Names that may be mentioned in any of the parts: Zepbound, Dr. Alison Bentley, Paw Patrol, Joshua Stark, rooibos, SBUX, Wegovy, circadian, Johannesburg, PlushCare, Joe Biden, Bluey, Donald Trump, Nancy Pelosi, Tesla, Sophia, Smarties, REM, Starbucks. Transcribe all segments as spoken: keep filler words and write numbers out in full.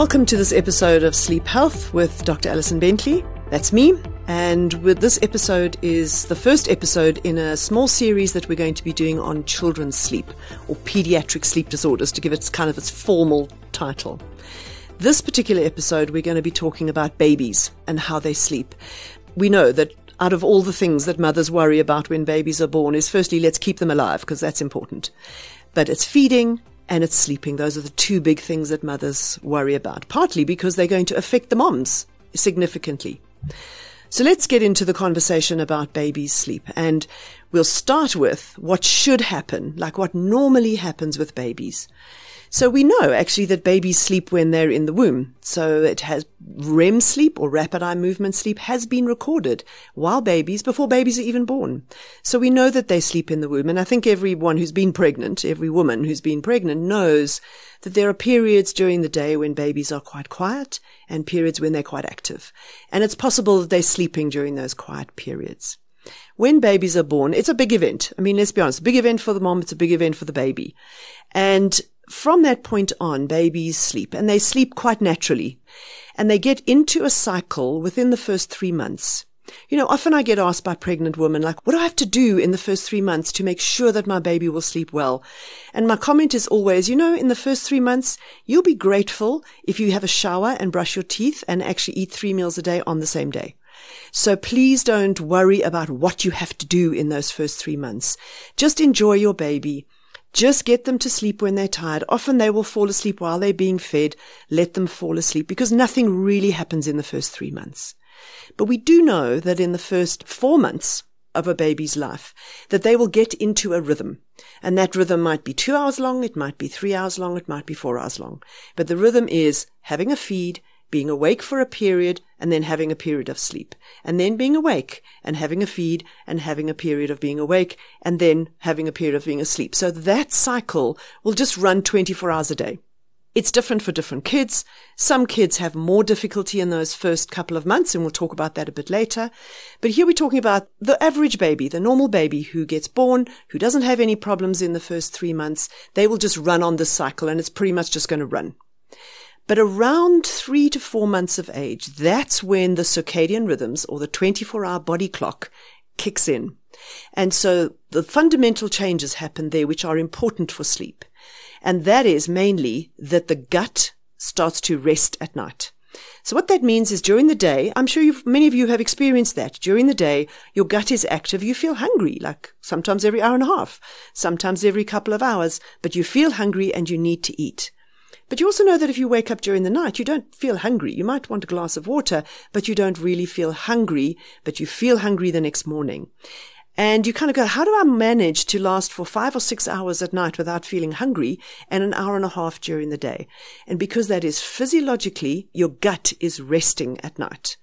Welcome to this episode of Sleep Health with Doctor Alison Bentley. That's me. And with this episode is the first episode in a small series that we're going to be doing on children's sleep, or pediatric sleep disorders, to give it kind of its formal title. This particular episode, we're going to be talking about babies and how they sleep. We know that out of all the things that mothers worry about when babies are born is, firstly, let's keep them alive, because that's important. But it's feeding and it's sleeping. Those are the two big things that mothers worry about, partly because they're going to affect the moms significantly. So let's get into the conversation about babies' sleep. And we'll start with what should happen, like what normally happens with babies. So we know actually that babies sleep when they're in the womb. So it has R E M sleep, or rapid eye movement sleep, has been recorded while babies, before babies are even born. So we know that they sleep in the womb. And I think everyone who's been pregnant, every woman who's been pregnant knows that there are periods during the day when babies are quite quiet and periods when they're quite active. And it's possible that they're sleeping during those quiet periods. When babies are born, it's a big event. I mean, let's be honest, a big event for the mom, it's a big event for the baby. And from that point on, babies sleep, and they sleep quite naturally, and they get into a cycle within the first three months. You know, often I get asked by pregnant women, like, what do I have to do in the first three months to make sure that my baby will sleep well? And my comment is always, you know, in the first three months, you'll be grateful if you have a shower and brush your teeth and actually eat three meals a day on the same day. So please don't worry about what you have to do in those first three months. Just enjoy your baby. Just get them to sleep when they're tired. Often they will fall asleep while they're being fed. Let them fall asleep, because nothing really happens in the first three months. But we do know that in the first four months of a baby's life, that they will get into a rhythm. And that rhythm might be two hours long, it might be three hours long, it might be four hours long. But the rhythm is having a feed, being awake for a period, and then having a period of sleep, and then being awake and having a feed and having a period of being awake and then having a period of being asleep. So that cycle will just run twenty-four hours a day. It's different for different kids. Some kids have more difficulty in those first couple of months, and we'll talk about that a bit later. But here we're talking about the average baby, the normal baby who gets born, who doesn't have any problems in the first three months. They will just run on this cycle, and it's pretty much just going to run. But around three to four months of age, that's when the circadian rhythms, or the twenty-four hour body clock, kicks in. And so the fundamental changes happen there, which are important for sleep. And that is mainly that the gut starts to rest at night. So what that means is during the day, I'm sure you've, many of you have experienced that. During the day, your gut is active. You feel hungry, like sometimes every hour and a half, sometimes every couple of hours, but you feel hungry and you need to eat. But you also know that if you wake up during the night, you don't feel hungry. You might want a glass of water, but you don't really feel hungry, but you feel hungry the next morning. And you kind of go, how do I manage to last for five or six hours at night without feeling hungry, and an hour and a half during the day? And because that is physiologically, your gut is resting at night.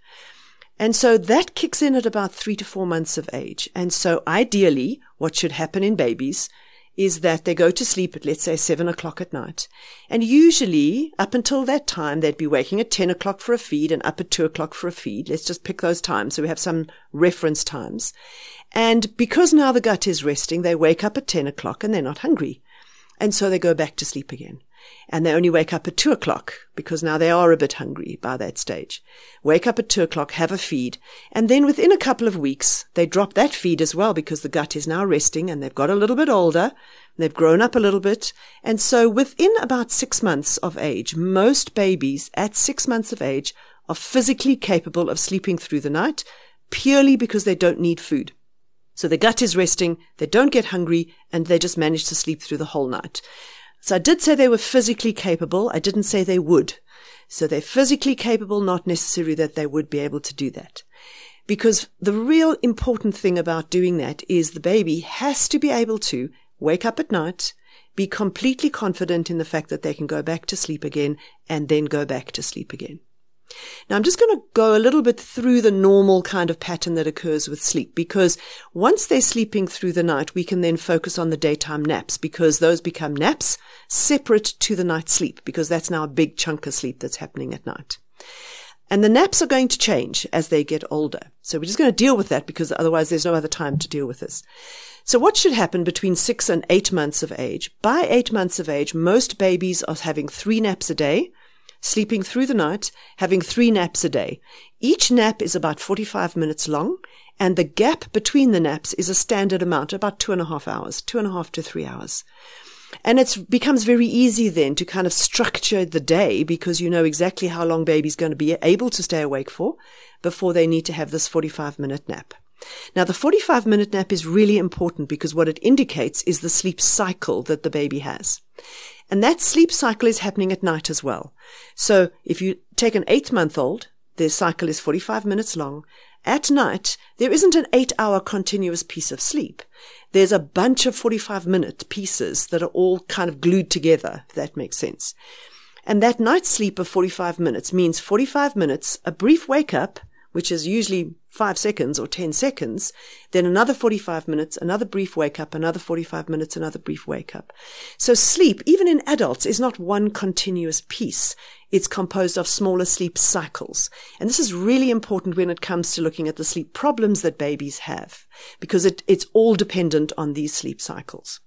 And so that kicks in at about three to four months of age. And so ideally, what should happen in babies is that they go to sleep at, let's say, seven o'clock at night. And usually, up until that time, they'd be waking at ten o'clock for a feed and up at two o'clock for a feed. Let's just pick those times so we have some reference times. And because now the gut is resting, they wake up at ten o'clock and they're not hungry. And so they go back to sleep again. And they only wake up at two o'clock because now they are a bit hungry by that stage. Wake up at two o'clock, have a feed. And then within a couple of weeks, they drop that feed as well because the gut is now resting and they've got a little bit older. They've grown up a little bit. And so within about six months of age, most babies at six months of age are physically capable of sleeping through the night purely because they don't need food. So the gut is resting, they don't get hungry, and they just manage to sleep through the whole night. So I did say they were physically capable. I didn't say they would. So they're physically capable, not necessarily that they would be able to do that. Because the real important thing about doing that is the baby has to be able to wake up at night, be completely confident in the fact that they can go back to sleep again, and then go back to sleep again. Now, I'm just going to go a little bit through the normal kind of pattern that occurs with sleep, because once they're sleeping through the night, we can then focus on the daytime naps, because those become naps separate to the night sleep, because that's now a big chunk of sleep that's happening at night. And the naps are going to change as they get older. So we're just going to deal with that, because otherwise there's no other time to deal with this. So what should happen between six and eight months of age? By eight months of age, most babies are having three naps a day. sleeping through the night, having three naps a day. Each nap is about forty-five minutes long, and the gap between the naps is a standard amount, about two and a half hours, two and a half to three hours. And it becomes very easy then to kind of structure the day, because you know exactly how long baby's going to be able to stay awake for before they need to have this forty-five minute nap. Now, the forty-five minute nap is really important because what it indicates is the sleep cycle that the baby has. And that sleep cycle is happening at night as well. So if you take an eight-month-old, their cycle is forty-five minutes long. At night, there isn't an eight-hour continuous piece of sleep. There's a bunch of forty-five minute pieces that are all kind of glued together, if that makes sense. And that night sleep of forty-five minutes means forty-five minutes, a brief wake-up, which is usually five seconds or ten seconds, then another forty-five minutes, another brief wake-up, another forty-five minutes, another brief wake-up. So sleep, even in adults, is not one continuous piece. It's composed of smaller sleep cycles. And this is really important when it comes to looking at the sleep problems that babies have, because it, it's all dependent on these sleep cycles.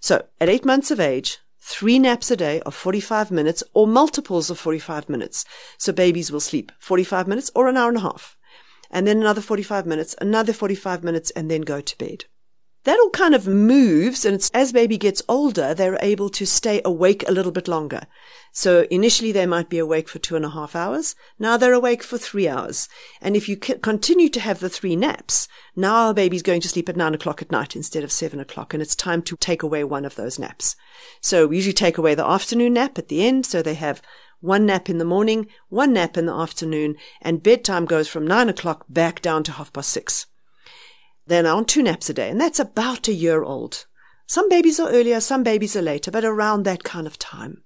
So at eight months of age, three naps a day of forty-five minutes or multiples of forty-five minutes. So babies will sleep forty-five minutes or an hour and a half, and then another forty-five minutes, another forty-five minutes, and then go to bed. That all kind of moves, and it's, as baby gets older, they're able to stay awake a little bit longer. So initially they might be awake for two and a half hours. Now they're awake for three hours. And if you c- continue to have the three naps, now our baby's going to sleep at nine o'clock at night instead of seven o'clock, and it's time to take away one of those naps. So we usually take away the afternoon nap at the end, so they have one nap in the morning, one nap in the afternoon, and bedtime goes from nine o'clock back down to half past six. They're now on two naps a day, and that's about a year old. Some babies are earlier, some babies are later, but around that kind of time.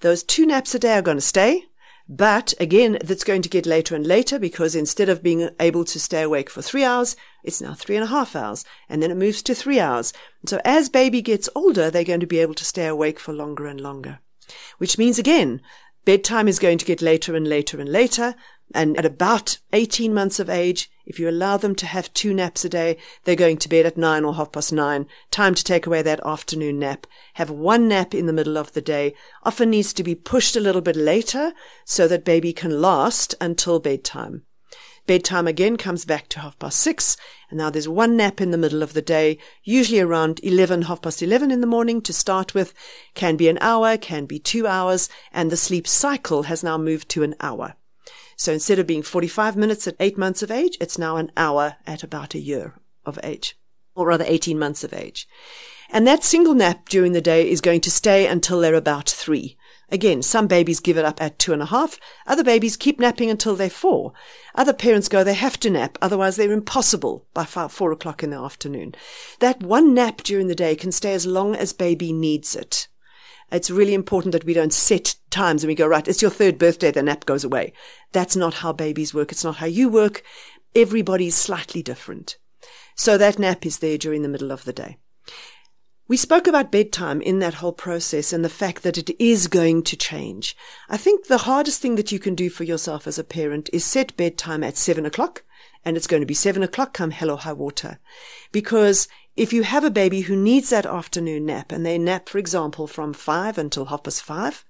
Those two naps a day are going to stay, but again, that's going to get later and later, because instead of being able to stay awake for three hours, it's now three and a half hours, and then it moves to three hours. And so as baby gets older, they're going to be able to stay awake for longer and longer, which means, again, bedtime is going to get later and later and later. And at about eighteen months of age, if you allow them to have two naps a day, they're going to bed at nine or half past nine. Time to take away that afternoon nap. Have one nap in the middle of the day. Often needs to be pushed a little bit later so that baby can last until bedtime. Bedtime again comes back to half past six. And now there's one nap in the middle of the day, usually around eleven, half past eleven in the morning to start with. Can be an hour, can be two hours. And the sleep cycle has now moved to an hour. So instead of being forty-five minutes at eight months of age, it's now an hour at about a year of age, or rather eighteen months of age. And that single nap during the day is going to stay until they're about three. Again, some babies give it up at two and a half. Other babies keep napping until they're four. Other parents go, they have to nap, otherwise they're impossible by five, four o'clock in the afternoon. That one nap during the day can stay as long as baby needs it. It's really important that we don't set times and we go, right, it's your third birthday, the nap goes away. That's not how babies work. It's not how you work. Everybody's slightly different. So that nap is there during the middle of the day. We spoke about bedtime in that whole process and the fact that it is going to change. I think the hardest thing that you can do for yourself as a parent is set bedtime at seven o'clock, and it's going to be seven o'clock come hell or high water. Because if you have a baby who needs that afternoon nap, and they nap, for example, from five until half past five,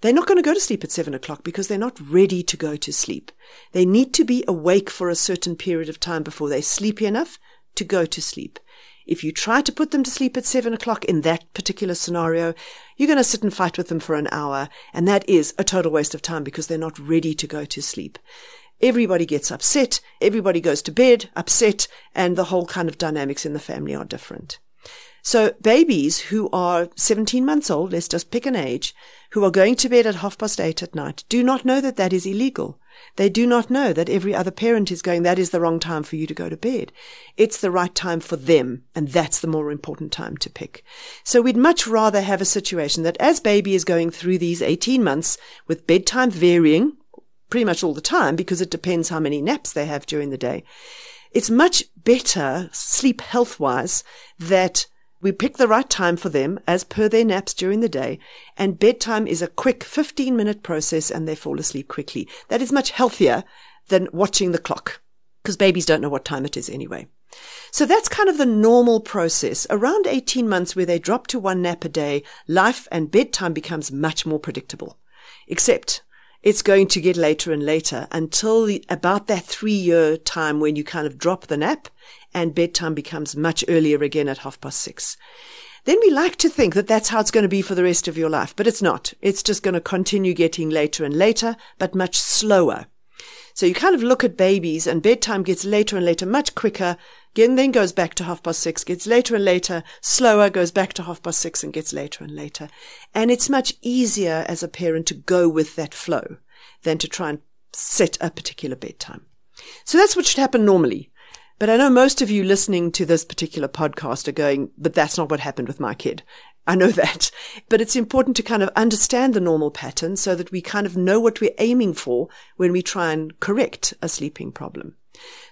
they're not going to go to sleep at seven o'clock because they're not ready to go to sleep. They need to be awake for a certain period of time before they're sleepy enough to go to sleep. If you try to put them to sleep at seven o'clock in that particular scenario, you're going to sit and fight with them for an hour, and that is a total waste of time because they're not ready to go to sleep. Everybody gets upset, everybody goes to bed upset, and the whole kind of dynamics in the family are different. So babies who are seventeen months old, let's just pick an age, who are going to bed at half past eight at night, do not know that that is illegal. They do not know that every other parent is going, that is the wrong time for you to go to bed. It's the right time for them, and that's the more important time to pick. So we'd much rather have a situation that as baby is going through these eighteen months with bedtime varying pretty much all the time because it depends how many naps they have during the day, it's much better sleep health-wise that we pick the right time for them as per their naps during the day, and bedtime is a quick fifteen-minute process and they fall asleep quickly. That is much healthier than watching the clock because babies don't know what time it is anyway. So that's kind of the normal process. Around eighteen months where they drop to one nap a day, life and bedtime becomes much more predictable. except it's going to get later and later until the, about that three-year time when you kind of drop the nap and bedtime becomes much earlier again at half past six. Then we like to think that that's how it's going to be for the rest of your life, but it's not. It's just going to continue getting later and later, but much slower. So you kind of look at babies and bedtime gets later and later, much quicker, again, then goes back to half past six, gets later and later, slower, goes back to half past six and gets later and later. And it's much easier as a parent to go with that flow than to try and set a particular bedtime. So that's what should happen normally. But I know most of you listening to this particular podcast are going, but that's not what happened with my kid. I know that. But it's important to kind of understand the normal pattern so that we kind of know what we're aiming for when we try and correct a sleeping problem.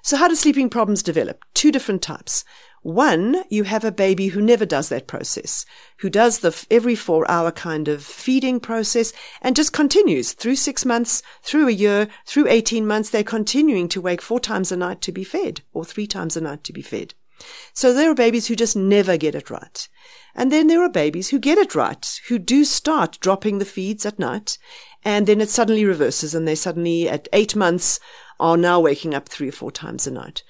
So how do sleeping problems develop? Two different types. One, you have a baby who never does that process, who does the every four hour kind of feeding process and just continues through six months, through a year, through eighteen months. They're continuing to wake four times a night to be fed or three times a night to be fed. So there are babies who just never get it right. And then there are babies who get it right, who do start dropping the feeds at night, and then it suddenly reverses and they suddenly at eight months are now waking up three or four times a night.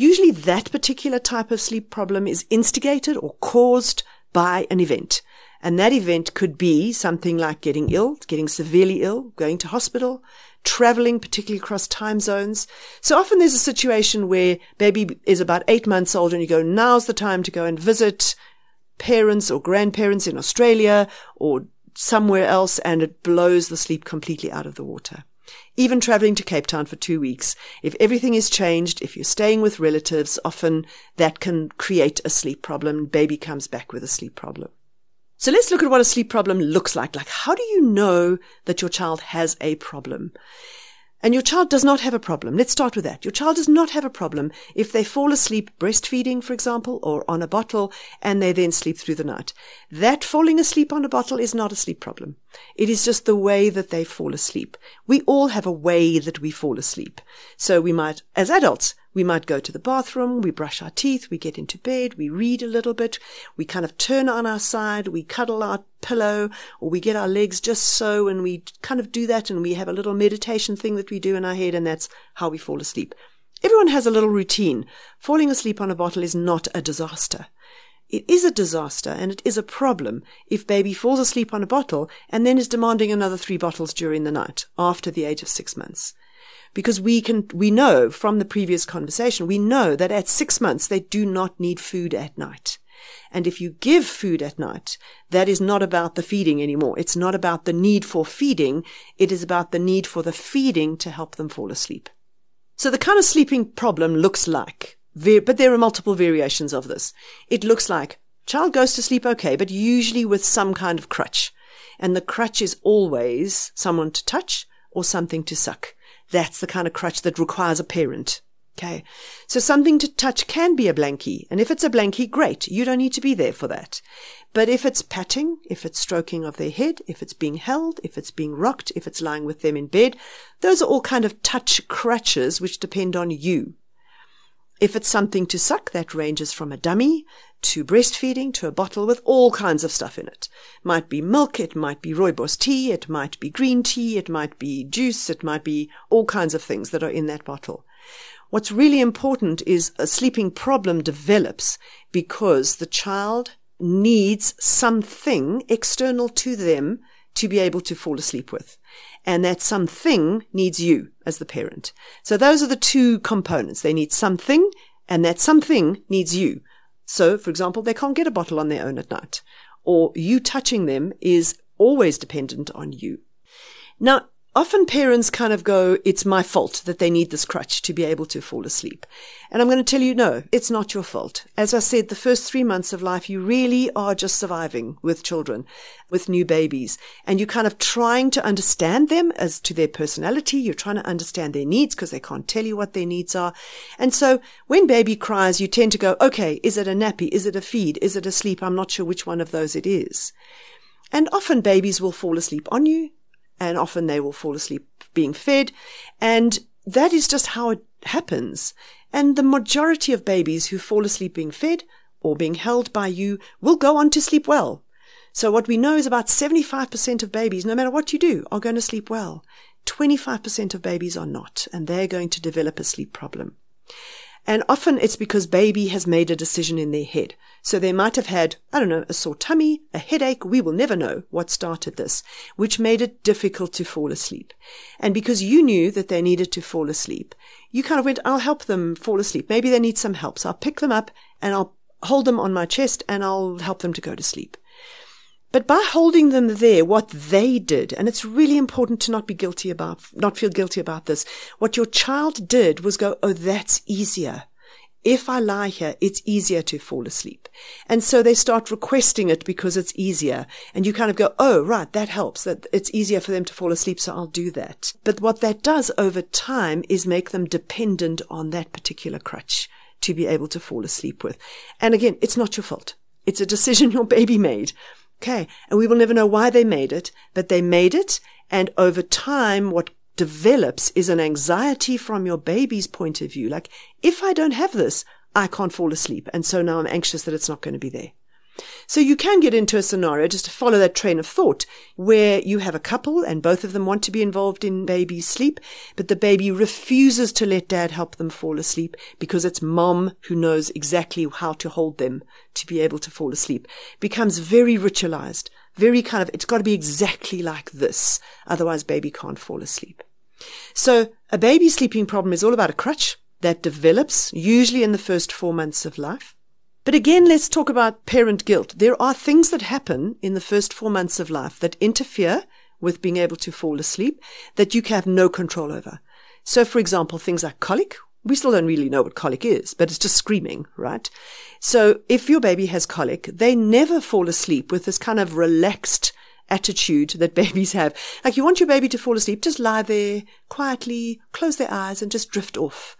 Usually that particular type of sleep problem is instigated or caused by an event. And that event could be something like getting ill, getting severely ill, going to hospital, traveling particularly across time zones. So often there's a situation where baby is about eight months old and you go, now's the time to go and visit parents or grandparents in Australia or somewhere else, and it blows the sleep completely out of the water. Even traveling to Cape Town for two weeks, if everything is changed, if you're staying with relatives, often that can create a sleep problem. Baby comes back with a sleep problem. So let's look at what a sleep problem looks like. Like, how do you know that your child has a problem? And your child does not have a problem. Let's start with that. Your child does not have a problem if they fall asleep breastfeeding, for example, or on a bottle, and they then sleep through the night. That falling asleep on a bottle is not a sleep problem. It is just the way that they fall asleep. We all have a way that we fall asleep. So we might, as adults, we might go to the bathroom, we brush our teeth, we get into bed, we read a little bit, we kind of turn on our side, we cuddle our pillow, or we get our legs just so, and we kind of do that, and we have a little meditation thing that we do in our head, and that's how we fall asleep. Everyone has a little routine. Falling asleep on a bottle is not a disaster. It is a disaster and it is a problem if baby falls asleep on a bottle and then is demanding another three bottles during the night after the age of six months. Because we can, we know from the previous conversation, we know that at six months they do not need food at night. And if you give food at night, that is not about the feeding anymore. It's not about the need for feeding. It is about the need for the feeding to help them fall asleep. So the kind of sleeping problem looks like, but there are multiple variations of this. It looks like child goes to sleep okay, but usually with some kind of crutch. And the crutch is always someone to touch or something to suck. That's the kind of crutch that requires a parent. Okay. So something to touch can be a blankie. And if it's a blankie, great. You don't need to be there for that. But if it's patting, if it's stroking of their head, if it's being held, if it's being rocked, if it's lying with them in bed, those are all kind of touch crutches which depend on you. If it's something to suck, that ranges from a dummy to breastfeeding to a bottle with all kinds of stuff in it. Might be milk, it might be rooibos tea, it might be green tea, it might be juice, it might be all kinds of things that are in that bottle. What's really important is a sleeping problem develops because the child needs something external to them to be able to fall asleep with. And that something needs you as the parent. So those are the two components. They need something, and that something needs you. So, for example, they can't get a bottle on their own at night, or you touching them is always dependent on you. Now, often parents kind of go, it's my fault that they need this crutch to be able to fall asleep. And I'm going to tell you, no, it's not your fault. As I said, the first three months of life, you really are just surviving with children, with new babies. And you're kind of trying to understand them as to their personality. You're trying to understand their needs because they can't tell you what their needs are. And so when baby cries, you tend to go, okay, is it a nappy? Is it a feed? Is it a sleep? I'm not sure which one of those it is. And often babies will fall asleep on you. And often they will fall asleep being fed. And that is just how it happens. And the majority of babies who fall asleep being fed or being held by you will go on to sleep well. So what we know is about seventy-five percent of babies, no matter what you do, are going to sleep well. twenty-five percent of babies are not, and they're going to develop a sleep problem. And often it's because baby has made a decision in their head. So they might have had, I don't know, a sore tummy, a headache. We will never know what started this, which made it difficult to fall asleep. And because you knew that they needed to fall asleep, you kind of went, I'll help them fall asleep. Maybe they need some help. So I'll pick them up and I'll hold them on my chest and I'll help them to go to sleep. But by holding them there, what they did, and it's really important to not be guilty about, not feel guilty about this. What your child did was go, oh, that's easier. If I lie here, it's easier to fall asleep. And so they start requesting it because it's easier. And you kind of go, oh, right, that helps. That it's easier for them to fall asleep, so I'll do that. But what that does over time is make them dependent on that particular crutch to be able to fall asleep with. And again, it's not your fault. It's a decision your baby made. Okay, and we will never know why they made it, but they made it, and over time what develops is an anxiety from your baby's point of view, like, if I don't have this, I can't fall asleep, and so now I'm anxious that it's not going to be there. So you can get into a scenario, just to follow that train of thought, where you have a couple and both of them want to be involved in baby's sleep, but the baby refuses to let dad help them fall asleep because it's mom who knows exactly how to hold them to be able to fall asleep. It becomes very ritualized, very kind of, it's got to be exactly like this, otherwise baby can't fall asleep. So a baby sleeping problem is all about a crutch that develops, usually in the first four months of life. But again, let's talk about parent guilt. There are things that happen in the first four months of life that interfere with being able to fall asleep that you have no control over. So, for example, things like colic. We still don't really know what colic is, but it's just screaming, right? So if your baby has colic, they never fall asleep with this kind of relaxed attitude that babies have. Like, you want your baby to fall asleep, just lie there quietly, close their eyes and just drift off.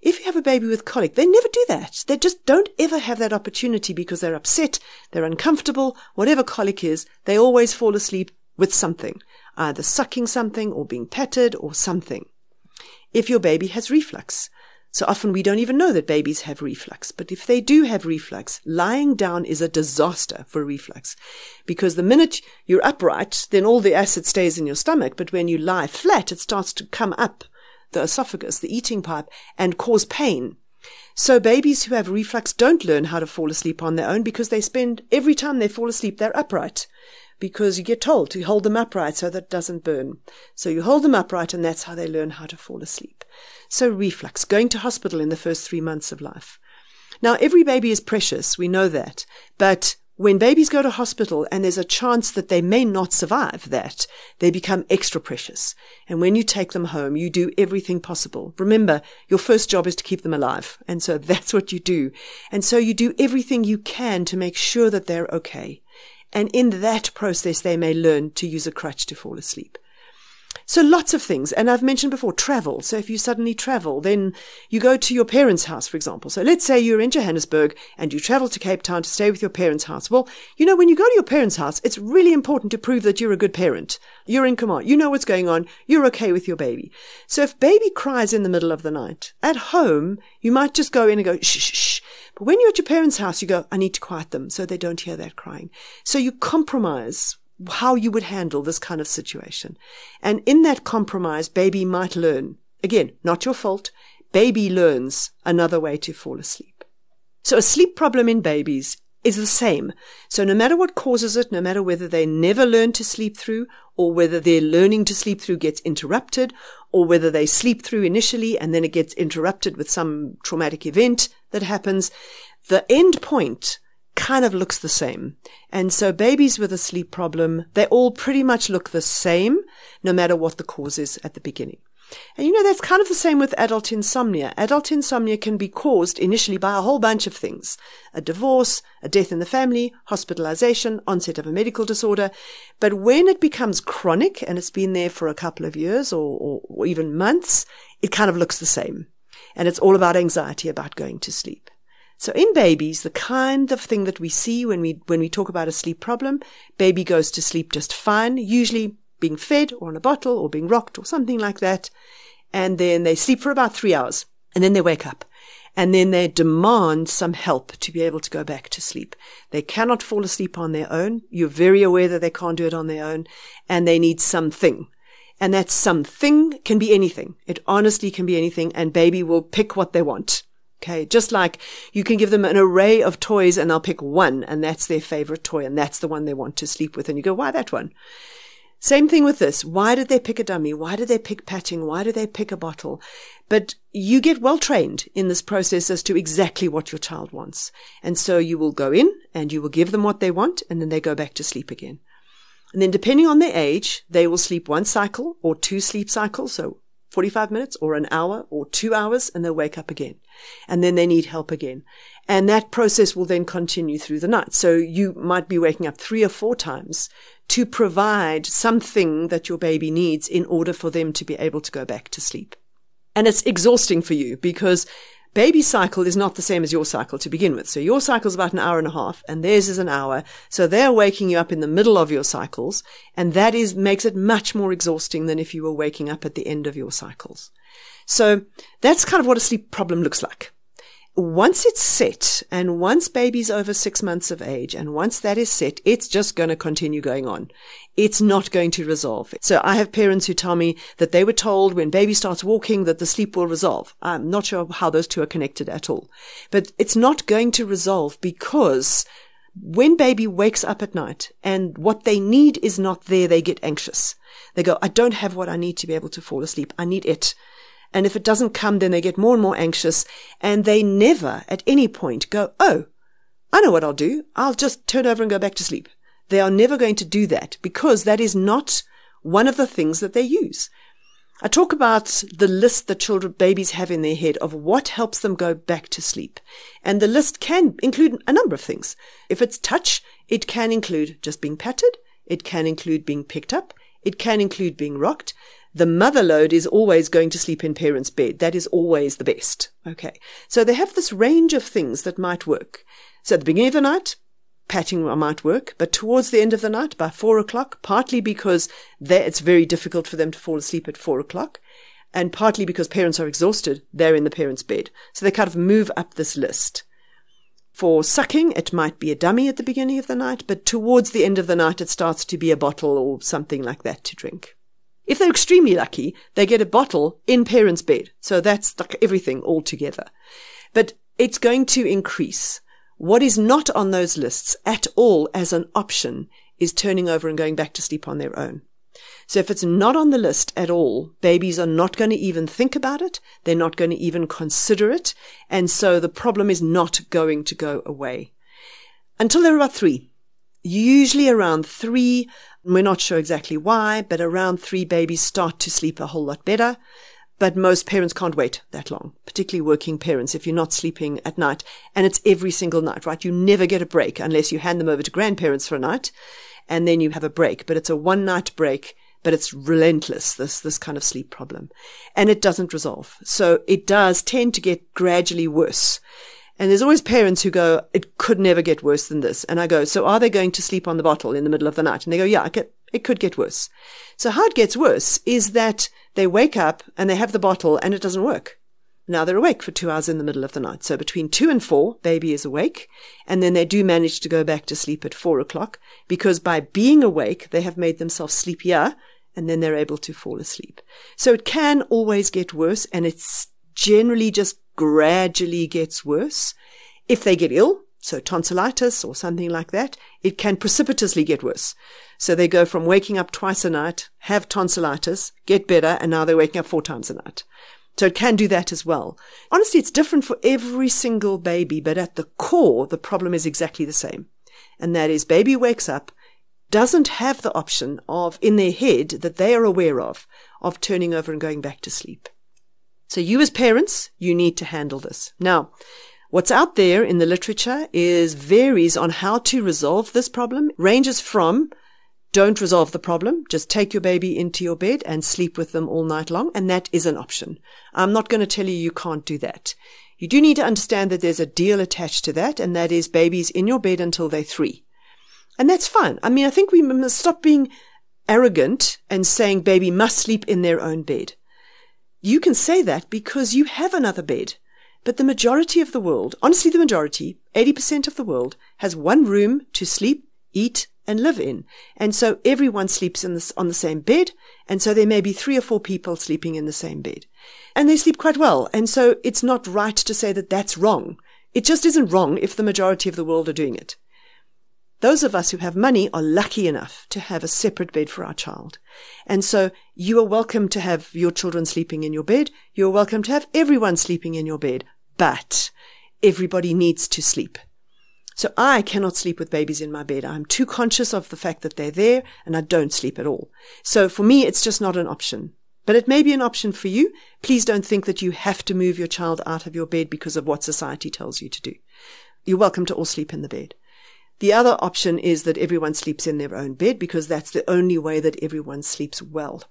If you have a baby with colic, they never do that. They just don't ever have that opportunity because they're upset, they're uncomfortable, whatever colic is, they always fall asleep with something, either sucking something or being patted or something. If your baby has reflux, so often we don't even know that babies have reflux, but if they do have reflux, lying down is a disaster for reflux because the minute you're upright, then all the acid stays in your stomach, but when you lie flat, it starts to come up the esophagus, the eating pipe, and cause pain. So babies who have reflux don't learn how to fall asleep on their own because they spend, every time they fall asleep, they're upright because you get told to hold them upright so that it doesn't burn. So you hold them upright and that's how they learn how to fall asleep. So reflux, going to hospital in the first three months of life. Now, every baby is precious, we know that, but when babies go to hospital and there's a chance that they may not survive that, they become extra precious. And when you take them home, you do everything possible. Remember, your first job is to keep them alive. And so that's what you do. And so you do everything you can to make sure that they're okay. And in that process, they may learn to use a crutch to fall asleep. So lots of things. And I've mentioned before, travel. So if you suddenly travel, then you go to your parents' house, for example. So let's say you're in Johannesburg and you travel to Cape Town to stay with your parents' house. Well, you know, when you go to your parents' house, it's really important to prove that you're a good parent. You're in command. You know what's going on. You're okay with your baby. So if baby cries in the middle of the night, at home, you might just go in and go, shh, shh, shh. But when you're at your parents' house, you go, I need to quiet them so they don't hear that crying. So you compromise how you would handle this kind of situation. And in that compromise, baby might learn. Again, not your fault. Baby learns another way to fall asleep. So a sleep problem in babies is the same. So no matter what causes it, no matter whether they never learn to sleep through or whether their learning to sleep through gets interrupted or whether they sleep through initially and then it gets interrupted with some traumatic event that happens, the end point kind of looks the same. And so babies with a sleep problem, they all pretty much look the same, no matter what the cause is at the beginning. And you know, that's kind of the same with adult insomnia. Adult insomnia can be caused initially by a whole bunch of things. A divorce, a death in the family, hospitalization, onset of a medical disorder. But when it becomes chronic and it's been there for a couple of years or, or, or even months, it kind of looks the same. And it's all about anxiety about going to sleep. So in babies, the kind of thing that we see when we when we talk about a sleep problem, baby goes to sleep just fine, usually being fed or on a bottle or being rocked or something like that. And then they sleep for about three hours and then they wake up. and then they demand some help to be able to go back to sleep. They cannot fall asleep on their own. You're very aware that they can't do it on their own, and they need something. And that something can be anything. It honestly can be anything, and baby will pick what they want. Okay, just like you can give them an array of toys and they'll pick one, and that's their favorite toy, and that's the one they want to sleep with. And you go, why that one? Same thing with this. Why did they pick a dummy? Why did they pick patching? Why did they pick a bottle? But you get well trained in this process as to exactly what your child wants. And so you will go in and you will give them what they want, and then they go back to sleep again. And then depending on their age, they will sleep one cycle or two sleep cycles, so forty-five minutes or an hour or two hours, and they'll wake up again. And then they need help again. And that process will then continue through the night. So you might be waking up three or four times to provide something that your baby needs in order for them to be able to go back to sleep. And it's exhausting for you because baby cycle is not the same as your cycle to begin with. So your cycle is about an hour and a half, and theirs is an hour. So they're waking you up in the middle of your cycles, and that is makes it much more exhausting than if you were waking up at the end of your cycles. So that's kind of what a sleep problem looks like. Once it's set, and once baby's over six months of age, and once that is set, it's just going to continue going on. It's not going to resolve. So I have parents who tell me that they were told when baby starts walking that the sleep will resolve. I'm not sure how those two are connected at all. But it's not going to resolve because when baby wakes up at night and what they need is not there, they get anxious. They go, I don't have what I need to be able to fall asleep. I need it. And if it doesn't come, then they get more and more anxious, and they never at any point go, oh, I know what I'll do. I'll just turn over and go back to sleep. They are never going to do that because that is not one of the things that they use. I talk about the list that children, babies have in their head of what helps them go back to sleep. And the list can include a number of things. If it's touch, it can include just being patted. It can include being picked up. It can include being rocked. The mother load is always going to sleep in parents' bed. That is always the best. Okay. So they have this range of things that might work. So at the beginning of the night, patting might work, but towards the end of the night, by four o'clock, partly because they, it's very difficult for them to fall asleep at four o'clock, and partly because parents are exhausted, they're in the parents' bed. So they kind of move up this list. For sucking, it might be a dummy at the beginning of the night, but towards the end of the night, it starts to be a bottle or something like that to drink. If they're extremely lucky, they get a bottle in parents' bed. So that's like everything all together. But it's going to increase. What is not on those lists at all as an option is turning over and going back to sleep on their own. So if it's not on the list at all, babies are not going to even think about it. They're not going to even consider it. And so the problem is not going to go away until they're about three. Usually around three, we're not sure exactly why, but around three babies start to sleep a whole lot better. But most parents can't wait that long, particularly working parents, if you're not sleeping at night. And it's every single night, right? You never get a break unless you hand them over to grandparents for a night, and then you have a break. But it's a one-night break, but it's relentless, this this kind of sleep problem. And it doesn't resolve. So it does tend to get gradually worse. And there's always parents who go, it could never get worse than this. And I go, so are they going to sleep on the bottle in the middle of the night? And they go, yeah, it could get worse. So how it gets worse is that they wake up and they have the bottle and it doesn't work. Now they're awake for two hours in the middle of the night. So between two and four, baby is awake. And then they do manage to go back to sleep at four o'clock because by being awake, they have made themselves sleepier and then they're able to fall asleep. So it can always get worse, and it's generally just gradually gets worse. If they get ill, so tonsillitis or something like that, it can precipitously get worse. So they go from waking up twice a night, have tonsillitis, get better, and now they're waking up four times a night. So it can do that as well. Honestly, it's different for every single baby, but at the core, the problem is exactly the same. And that is baby wakes up, doesn't have the option of, in their head, that they are aware of, of turning over and going back to sleep. So you as parents, you need to handle this. Now, what's out there in the literature is varies on how to resolve this problem. Ranges from don't resolve the problem, just take your baby into your bed and sleep with them all night long, and that is an option. I'm not going to tell you you can't do that. You do need to understand that there's a deal attached to that, and that is babies in your bed until they're three. And that's fine. I mean, I think we must stop being arrogant and saying baby must sleep in their own bed. You can say that because you have another bed, But the majority of the world, honestly the majority, eighty percent of the world, has one room to sleep, eat, and live in. And so everyone sleeps in this, on the same bed. And so there may be three or four people sleeping in the same bed. And they sleep quite well. And so it's not right to say that that's wrong. It just isn't wrong if the majority of the world are doing it. Those of us who have money are lucky enough to have a separate bed for our child. And so you are welcome to have your children sleeping in your bed. You're welcome to have everyone sleeping in your bed. But everybody needs to sleep. So I cannot sleep with babies in my bed. I'm too conscious of the fact that they're there and I don't sleep at all. So for me, it's just not an option. But it may be an option for you. Please don't think that you have to move your child out of your bed because of what society tells you to do. You're welcome to all sleep in the bed. The other option is that everyone sleeps in their own bed because that's the only way that everyone sleeps well.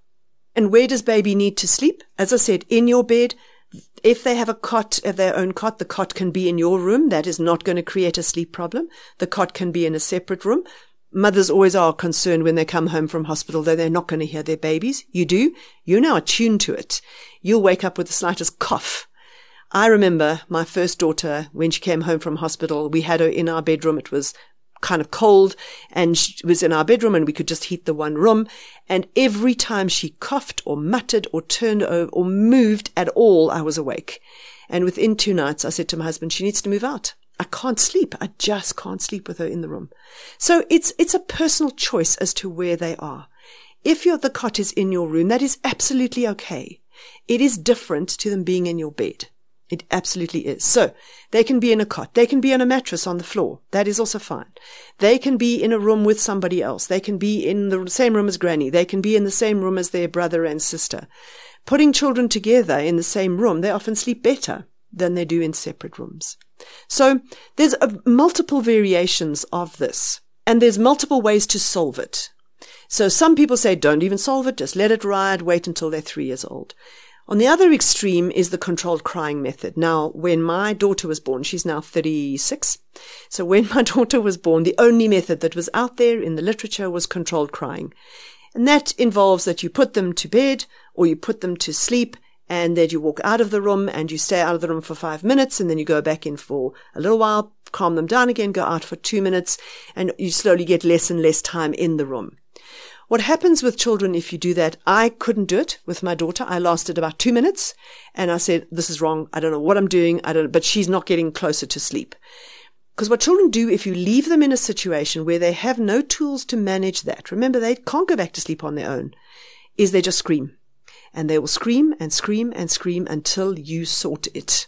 And where does baby need to sleep? As I said, in your bed. If they have a cot, of their own cot, the cot can be in your room. That is not going to create a sleep problem. The cot can be in a separate room. Mothers always are concerned when they come home from hospital that they're not going to hear their babies. You do. You're now attuned to it. You'll wake up with the slightest cough. I remember my first daughter, when she came home from hospital, we had her in our bedroom. It was kind of cold and she was in our bedroom and we could just heat the one room. And every time she coughed or muttered or turned over or moved at all, I was awake. And within two nights, I said to my husband, she needs to move out. I can't sleep. I just can't sleep with her in the room. So it's, it's a personal choice as to where they are. If your, the cot is in your room, that is absolutely okay. It is different to them being in your bed. It absolutely is. So they can be in a cot. They can be on a mattress on the floor. That is also fine. They can be in a room with somebody else. They can be in the same room as granny. They can be in the same room as their brother and sister. Putting children together in the same room, they often sleep better than they do in separate rooms. So there's a, multiple variations of this, and there's multiple ways to solve it. So some people say, don't even solve it. Just let it ride. Wait until they're three years old. On the other extreme is the controlled crying method. Now, when my daughter was born, she's now thirty-six. So when my daughter was born, the only method that was out there in the literature was controlled crying. And that involves that you put them to bed or you put them to sleep and then you walk out of the room and you stay out of the room for five minutes and then you go back in for a little while, calm them down again, go out for two minutes and you slowly get less and less time in the room. What happens with children if you do that, I couldn't do it with my daughter. I lasted about two minutes and I said, this is wrong. I don't know what I'm doing. I don't, but she's not getting closer to sleep. Because what children do, if you leave them in a situation where they have no tools to manage that, remember they can't go back to sleep on their own, is they just scream. And they will scream and scream and scream until you sort it.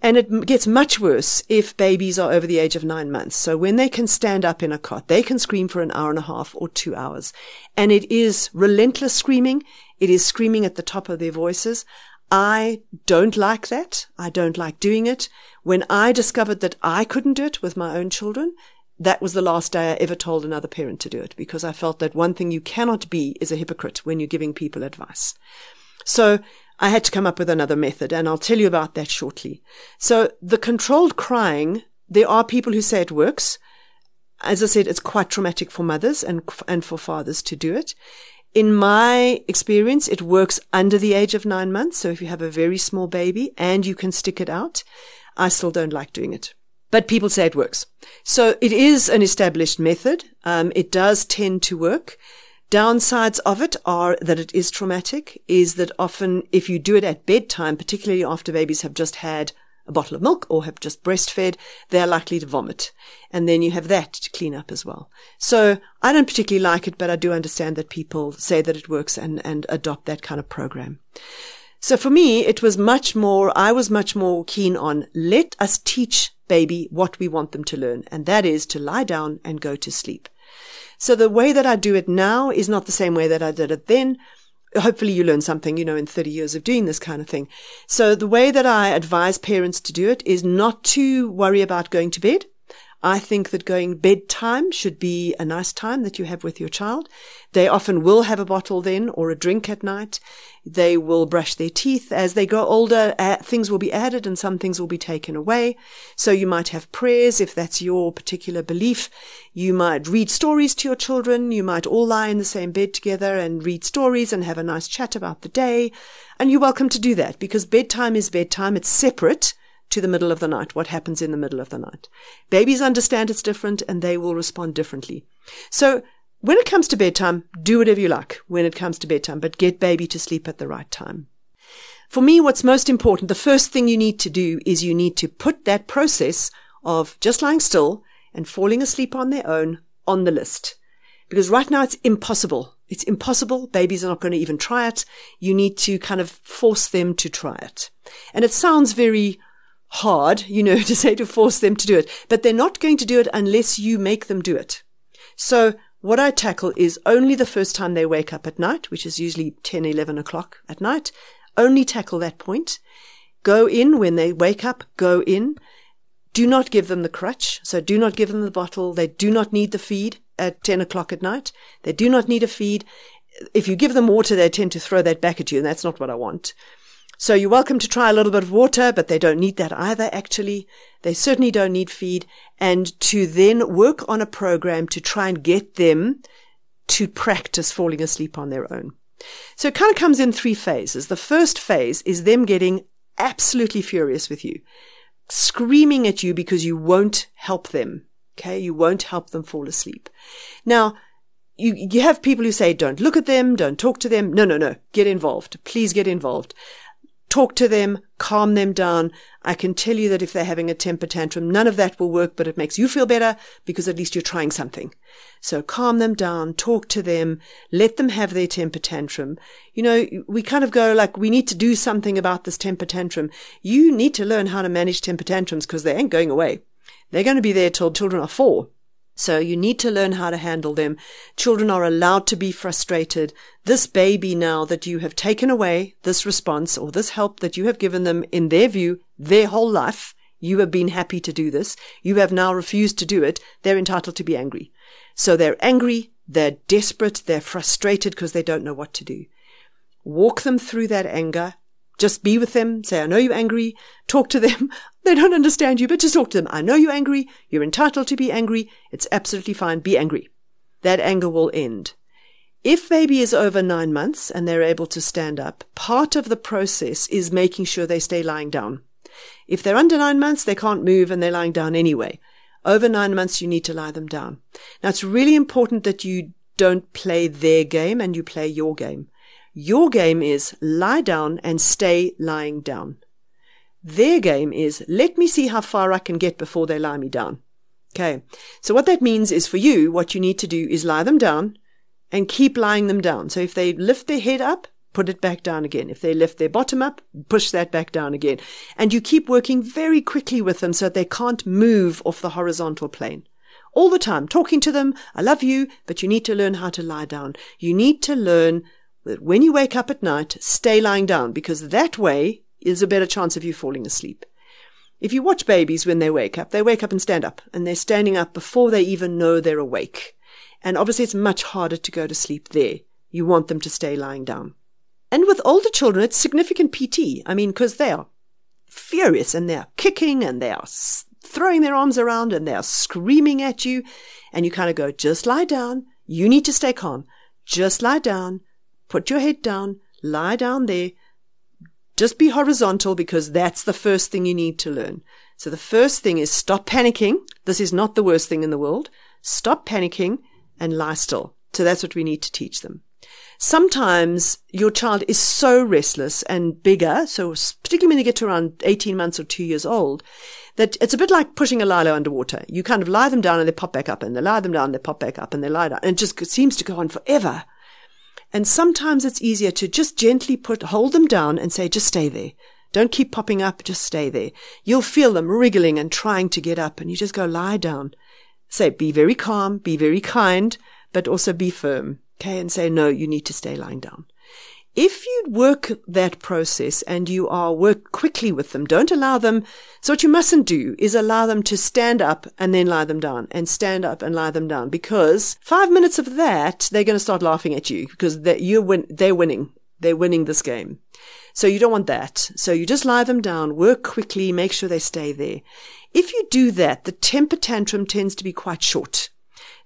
And it gets much worse if babies are over the age of nine months. So when they can stand up in a cot, they can scream for an hour and a half or two hours. And it is relentless screaming. It is screaming at the top of their voices. I don't like that. I don't like doing it. When I discovered that I couldn't do it with my own children, that was the last day I ever told another parent to do it because I felt that one thing you cannot be is a hypocrite when you're giving people advice. So I had to come up with another method, and I'll tell you about that shortly. So the controlled crying, there are people who say it works. As I said, it's quite traumatic for mothers and and for fathers to do it. In my experience, it works under the age of nine months. So if you have a very small baby and you can stick it out, I still don't like doing it. But people say it works. So it is an established method. Um, it does tend to work. Downsides of it are that it is traumatic, is that often if you do it at bedtime, particularly after babies have just had a bottle of milk or have just breastfed, they're likely to vomit. And then you have that to clean up as well. So I don't particularly like it, but I do understand that people say that it works and, and adopt that kind of program. So for me, it was much more, I was much more keen on let us teach baby what we want them to learn, and that is to lie down and go to sleep. So the way that I do it now is not the same way that I did it then. Hopefully you learn something, you know, in thirty years of doing this kind of thing. So the way that I advise parents to do it is not to worry about going to bed. I think that going bedtime should be a nice time that you have with your child. They often will have a bottle then or a drink at night. They will brush their teeth. As they grow older, uh, things will be added and some things will be taken away. So you might have prayers if that's your particular belief. You might read stories to your children. You might all lie in the same bed together and read stories and have a nice chat about the day. And you're welcome to do that because bedtime is bedtime. It's separate to the middle of the night, what happens in the middle of the night. Babies understand it's different and they will respond differently. So when it comes to bedtime, do whatever you like when it comes to bedtime, but get baby to sleep at the right time. For me, what's most important, the first thing you need to do is you need to put that process of just lying still and falling asleep on their own on the list. Because right now it's impossible. It's impossible. Babies are not going to even try it. You need to kind of force them to try it. And it sounds very hard, you know, to say to force them to do it, but they're not going to do it unless you make them do it. So what I tackle is only the first time they wake up at night, which is usually ten, eleven o'clock at night, only tackle that point. Go in when they wake up, go in. Do not give them the crutch. So do not give them the bottle. They do not need the feed at ten o'clock at night. They do not need a feed. If you give them water, they tend to throw that back at you, and that's not what I want. So you're welcome to try a little bit of water, but they don't need that either, actually. They certainly don't need feed. And to then work on a program to try and get them to practice falling asleep on their own. So it kind of comes in three phases. The first phase is them getting absolutely furious with you, screaming at you because you won't help them. Okay, you won't help them fall asleep. Now, You, you have people who say, don't look at them, don't talk to them. No, no, no, get involved. Please get involved. Talk to them, calm them down. I can tell you that if they're having a temper tantrum, none of that will work, but it makes you feel better because at least you're trying something. So calm them down, talk to them, let them have their temper tantrum. You know, we kind of go like, we need to do something about this temper tantrum. You need to learn how to manage temper tantrums because they ain't going away. They're going to be there till children are four. So you need to learn how to handle them. Children are allowed to be frustrated. This baby now that you have taken away, this response or this help that you have given them, in their view, their whole life, you have been happy to do this. You have now refused to do it. They're entitled to be angry. So they're angry, they're desperate, they're frustrated because they don't know what to do. Walk them through that anger. Just be with them. Say, I know you're angry. Talk to them. They don't understand you, but just talk to them. I know you're angry. You're entitled to be angry. It's absolutely fine. Be angry. That anger will end. If baby is over nine months and they're able to stand up, part of the process is making sure they stay lying down. If they're under nine months, they can't move and they're lying down anyway. Over nine months, you need to lie them down. Now, it's really important that you don't play their game and you play your game. Your game is lie down and stay lying down. Their game is let me see how far I can get before they lie me down. Okay, so what that means is for you, what you need to do is lie them down and keep lying them down. So if they lift their head up, put it back down again. If they lift their bottom up, push that back down again. And you keep working very quickly with them so that they can't move off the horizontal plane. All the time, talking to them, I love you, but you need to learn how to lie down. You need to learn that when you wake up at night, stay lying down, because that way is a better chance of you falling asleep. If you watch babies when they wake up, they wake up and stand up, and they're standing up before they even know they're awake. And obviously it's much harder to go to sleep there. You want them to stay lying down. And with older children, it's significant P T. I mean, because they are furious and they are kicking and they are throwing their arms around and they are screaming at you. And you kind of go, just lie down. You need to stay calm. Just lie down. Put your head down, lie down there, just be horizontal because that's the first thing you need to learn. So the first thing is stop panicking. This is not the worst thing in the world. Stop panicking and lie still. So that's what we need to teach them. Sometimes your child is so restless and bigger, so particularly when they get to around eighteen months or two years old, that it's a bit like pushing a lilo underwater. You kind of lie them down and they pop back up, and they lie them down and they pop back up, and they lie down. And it just seems to go on forever. And sometimes it's easier to just gently put, hold them down and say, just stay there. Don't keep popping up, just stay there. You'll feel them wriggling and trying to get up, and you just go lie down. Say, be very calm, be very kind, but also be firm. Okay, and say, no, you need to stay lying down. If you work that process and you are work quickly with them, don't allow them. So what you mustn't do is allow them to stand up and then lie them down and stand up and lie them down, because five minutes of that, they're going to start laughing at you because they're, you're win- they're winning. They're winning this game. So you don't want that. So you just lie them down, work quickly, make sure they stay there. If you do that, the temper tantrum tends to be quite short.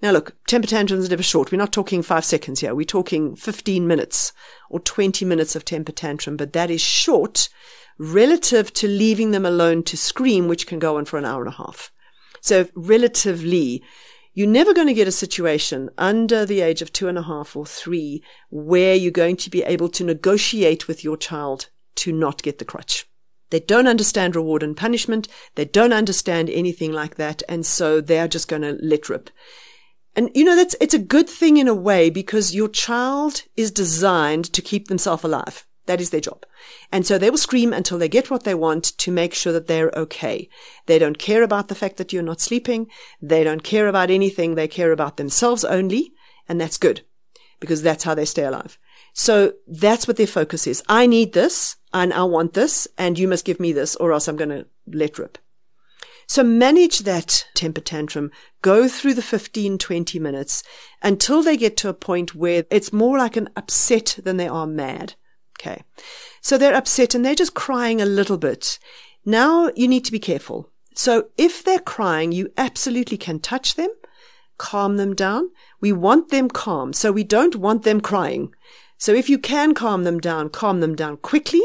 Now look, temper tantrums are never short. We're not talking five seconds here. We're talking fifteen minutes or twenty minutes of temper tantrum, but that is short relative to leaving them alone to scream, which can go on for an hour and a half. So relatively, you're never going to get a situation under the age of two and a half or three where you're going to be able to negotiate with your child to not get the crutch. They don't understand reward and punishment. They don't understand anything like that. And so they're just going to let rip. And, you know, that's, it's a good thing in a way, because your child is designed to keep themselves alive. That is their job. And so they will scream until they get what they want to make sure that they're okay. They don't care about the fact that you're not sleeping. They don't care about anything. They care about themselves only. And that's good, because that's how they stay alive. So that's what their focus is. I need this and I want this and you must give me this or else I'm going to let rip. So manage that temper tantrum, go through the fifteen, twenty minutes until they get to a point where it's more like an upset than they are mad. Okay. So they're upset and they're just crying a little bit. Now you need to be careful. So if they're crying, you absolutely can touch them, calm them down. We want them calm. So we don't want them crying. So if you can calm them down, calm them down quickly.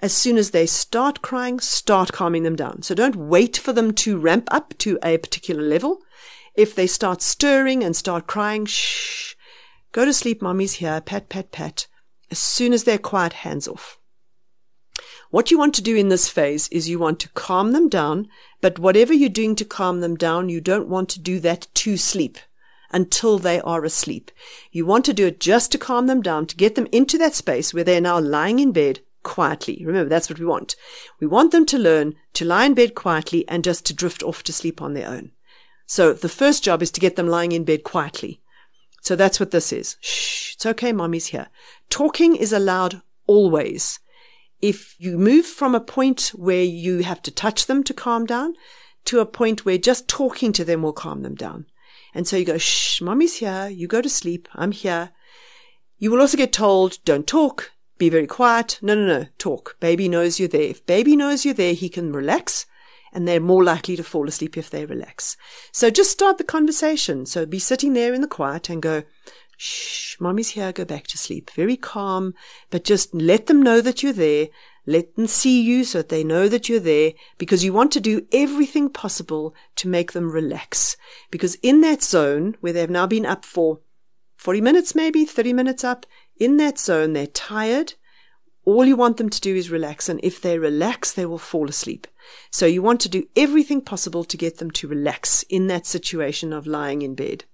As soon as they start crying, start calming them down. So don't wait for them to ramp up to a particular level. If they start stirring and start crying, shh, go to sleep, mommy's here, pat, pat, pat. As soon as they're quiet, hands off. What you want to do in this phase is you want to calm them down, but whatever you're doing to calm them down, you don't want to do that to sleep. Until they are asleep. You want to do it just to calm them down, to get them into that space where they're now lying in bed quietly. Remember, that's what we want. We want them to learn to lie in bed quietly and just to drift off to sleep on their own. So the first job is to get them lying in bed quietly. So that's what this is. Shh, it's okay, mommy's here. Talking is allowed always. If you move from a point where you have to touch them to calm down to a point where just talking to them will calm them down. And so you go, shh, mommy's here. You go to sleep. I'm here. You will also get told, don't talk. Be very quiet. No, no, no. Talk. Baby knows you're there. If baby knows you're there, he can relax. And they're more likely to fall asleep if they relax. So just start the conversation. So be sitting there in the quiet and go, shh, mommy's here. Go back to sleep. Very calm. But just let them know that you're there. Let them see you so that they know that you're there, because you want to do everything possible to make them relax. Because in that zone where they've now been up for forty minutes, maybe thirty minutes up, in that zone, they're tired. All you want them to do is relax. And if they relax, they will fall asleep. So you want to do everything possible to get them to relax in that situation of lying in bed.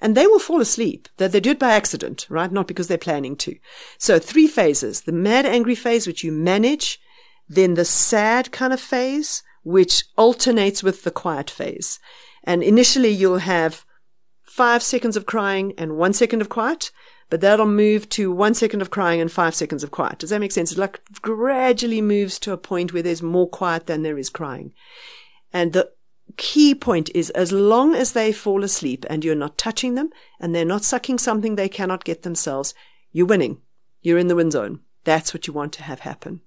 And they will fall asleep, that they do it by accident, right? Not because they're planning to. So three phases, the mad angry phase, which you manage, then the sad kind of phase, which alternates with the quiet phase. And initially you'll have five seconds of crying and one second of quiet, but that'll move to one second of crying and five seconds of quiet. Does that make sense? It like gradually moves to a point where there's more quiet than there is crying. And the key point is, as long as they fall asleep and you're not touching them and they're not sucking something they cannot get themselves, you're winning. You're in the win zone. That's what you want to have happen.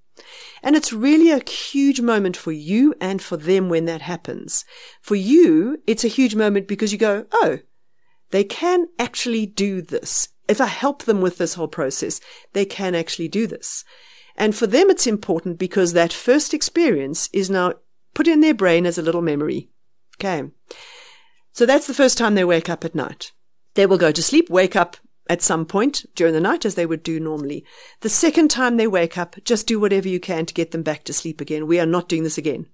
And it's really a huge moment for you and for them when that happens. For you, it's a huge moment because you go, oh, they can actually do this. If I help them with this whole process, they can actually do this. And for them, it's important because that first experience is now put in their brain as a little memory. Okay. So that's the first time they wake up at night. They will go to sleep, wake up at some point during the night as they would do normally. The second time they wake up, just do whatever you can to get them back to sleep again. We are not doing this again.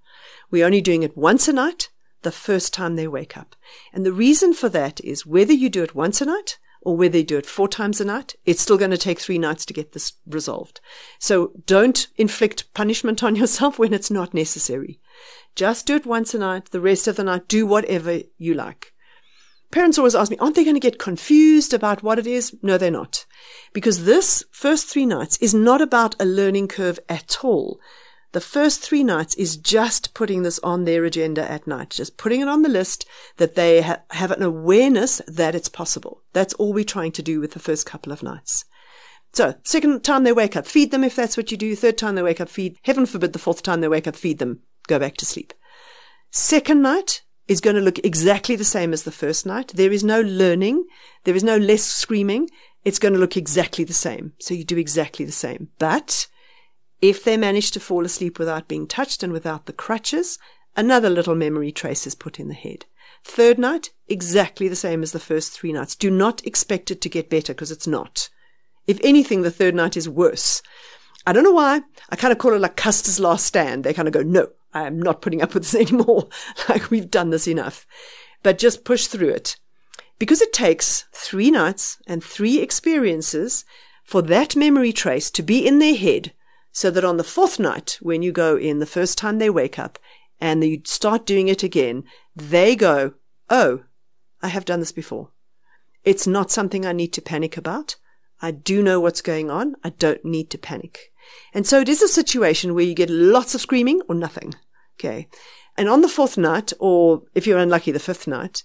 We're only doing it once a night, the first time they wake up. And the reason for that is whether you do it once a night or whether you do it four times a night, it's still going to take three nights to get this resolved. So don't inflict punishment on yourself when it's not necessary. Just do it once a night. The rest of the night, do whatever you like. Parents always ask me, aren't they going to get confused about what it is? No, they're not. Because this first three nights is not about a learning curve at all. The first three nights is just putting this on their agenda at night, just putting it on the list that they ha- have an awareness that it's possible. That's all we're trying to do with the first couple of nights. So second time they wake up, feed them if that's what you do. Third time they wake up, feed. Heaven forbid the fourth time they wake up, feed them. Go back to sleep. Second night is going to look exactly the same as the first night. There is no learning. There is no less screaming. It's going to look exactly the same. So you do exactly the same. But if they manage to fall asleep without being touched and without the crutches, another little memory trace is put in the head. Third night, exactly the same as the first three nights. Do not expect it to get better because it's not. If anything, the third night is worse. I don't know why. I kind of call it like Custer's last stand. They kind of go, no, I am not putting up with this anymore. Like, we've done this enough. But just push through it. Because it takes three nights and three experiences for that memory trace to be in their head so that on the fourth night, when you go in the first time they wake up and you start doing it again, they go, oh, I have done this before. It's not something I need to panic about. I do know what's going on. I don't need to panic. And so it is a situation where you get lots of screaming or nothing. Okay. And on the fourth night, or if you're unlucky, the fifth night,